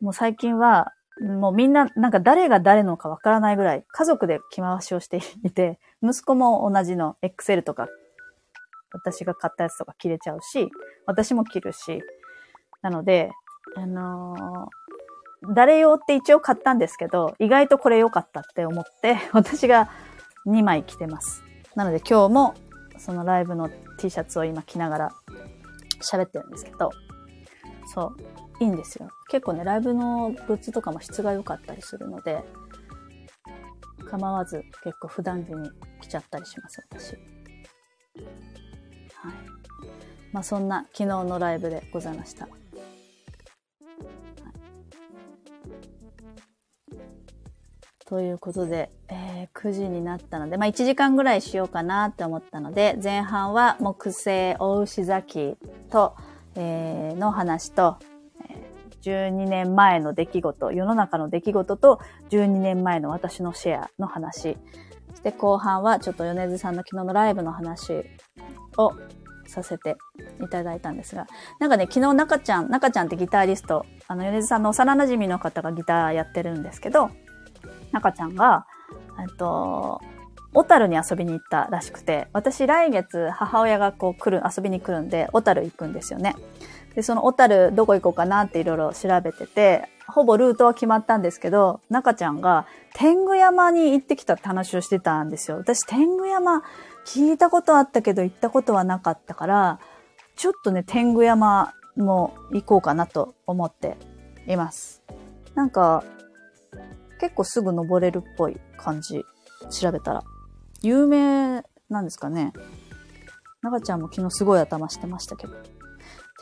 もう最近はもうみんななんか誰が誰のかわからないぐらい家族で着回しをしていて、息子も同じの XL とか私が買ったやつとか着れちゃうし、私も着るし、なので誰用って一応買ったんですけど、意外とこれ良かったって思って私が2枚着てます。なので今日もそのライブの T シャツを今着ながら喋ってるんですけど、そういいんですよ。結構ねライブのグッズとかも質が良かったりするので構わず結構普段着に着ちゃったりします、私。はい、まあそんな昨日のライブでございました。ということで、9時になったので、まあ、1時間ぐらいしようかなって思ったので、前半は木星お牛座期と、の話と、12年前の出来事、世の中の出来事と12年前の私のシェアの話。そして後半はちょっと米津さんの昨日のライブの話をさせていただいたんですが、なんかね、昨日中ちゃんってギタリスト、米津さんの幼馴染の方がギターやってるんですけど、中ちゃんが、小樽に遊びに行ったらしくて、私来月母親がこう遊びに来るんで、小樽行くんですよね。で、その小樽どこ行こうかなっていろいろ調べてて、ほぼルートは決まったんですけど、中ちゃんが天狗山に行ってきたって話をしてたんですよ。私天狗山聞いたことあったけど行ったことはなかったから、ちょっとね、天狗山も行こうかなと思っています。なんか、結構すぐ登れるっぽい感じ、調べたら。有名なんですかね。中ちゃんも昨日すごい頭してましたけど。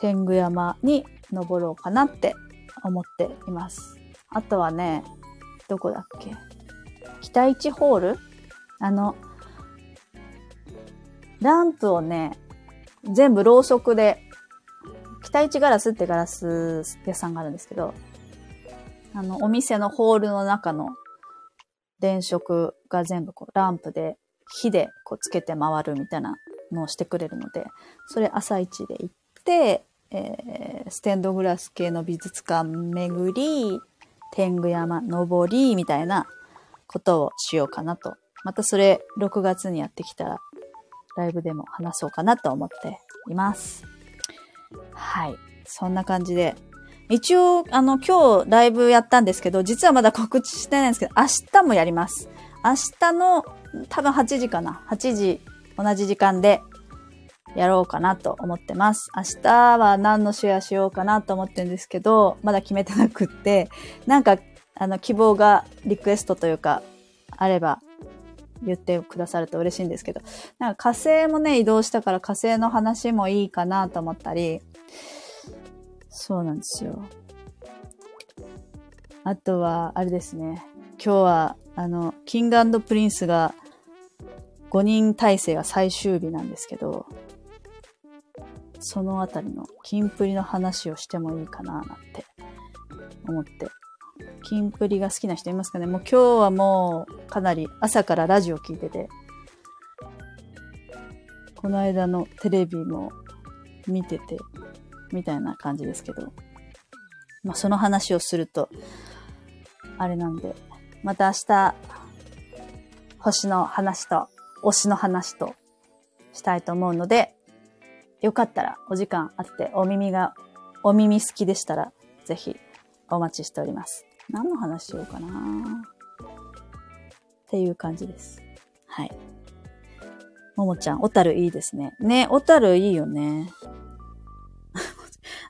天狗山に登ろうかなって思っています。あとはね、どこだっけ？北一ホール？ランプをね、全部ろうそくで、北一ガラスってガラス屋さんがあるんですけど、お店のホールの中の電飾が全部こうランプで、火でこうつけて回るみたいなのをしてくれるので、それ朝一で行って、ステンドグラス系の美術館巡り、天狗山登りみたいなことをしようかなと。またそれ6月にやってきたらライブでも話そうかなと思っています。はい。そんな感じで。一応、今日ライブやったんですけど、実はまだ告知してないんですけど、明日もやります。明日の多分8時かな。8時、同じ時間でやろうかなと思ってます。明日は何のシェアしようかなと思ってるんですけど、まだ決めてなくって、なんか、希望がリクエストというか、あれば言ってくださると嬉しいんですけど、なんか火星もね、移動したから火星の話もいいかなと思ったり、そうなんですよ。あとは、あれですね。今日は、King&Prince が、5人体制が最終日なんですけど、そのあたりのキンプリの話をしてもいいかななんて思って。キンプリが好きな人いますかね。もう今日はもうかなり朝からラジオ聞いてて、この間のテレビも見てて、みたいな感じですけど。まあその話をすると、あれなんで、また明日、星の話と、推しの話と、したいと思うので、よかったらお時間あって、お耳好きでしたら、ぜひお待ちしております。何の話しようかなっていう感じです。はい。ももちゃん、小樽いいですね。ね、小樽いいよね。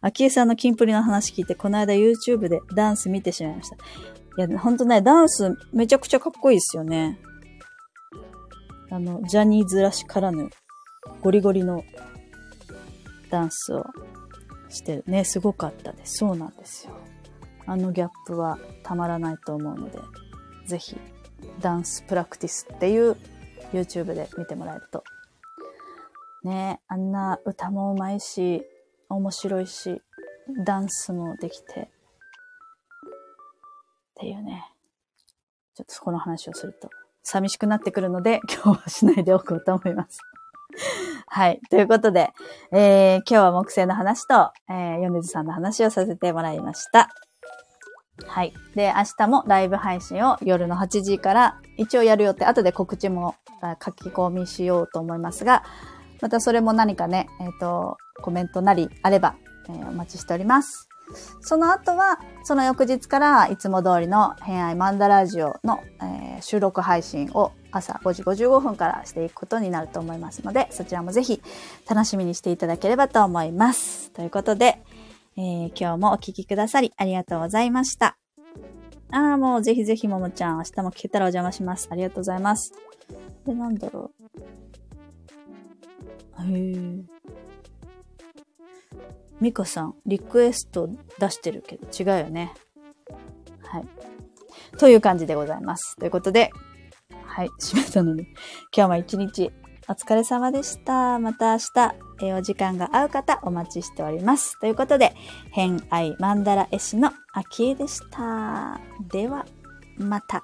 あきえさんのキンプリの話聞いて、この間 YouTube でダンス見てしまいました。いや、ほんとね、ダンスめちゃくちゃかっこいいですよね。ジャニーズらしからぬ、ゴリゴリのダンスをしてるね、すごかったです。そうなんですよ。あのギャップはたまらないと思うので、ぜひ、ダンスプラクティスっていう YouTube で見てもらえると。ね、あんな歌もうまいし、面白いし、ダンスもできてっていうね、ちょっとこの話をすると寂しくなってくるので、今日はしないでおこうと思います。はい、ということで、今日は木星の話と、米津さんの話をさせてもらいました。はい。で、明日もライブ配信を夜の8時から一応やる予定、後で告知も書き込みしようと思いますが、またそれも何かね、コメントなりあれば、お待ちしております。その後は、その翌日からいつも通りの偏愛マンダラジオの、収録配信を朝5時55分からしていくことになると思いますので、そちらもぜひ楽しみにしていただければと思います。ということで、今日もお聞きくださりありがとうございました。ああ、もうぜひぜひももちゃん、明日も聞けたらお邪魔します。ありがとうございます。で、なんだろう。ミカさん、リクエスト出してるけど違うよね。はい。という感じでございます。ということで、はい、締めたので、今日も一日お疲れ様でした。また明日、お時間が合う方お待ちしております。ということで、偏愛曼荼羅絵師のあきえでした。では、また。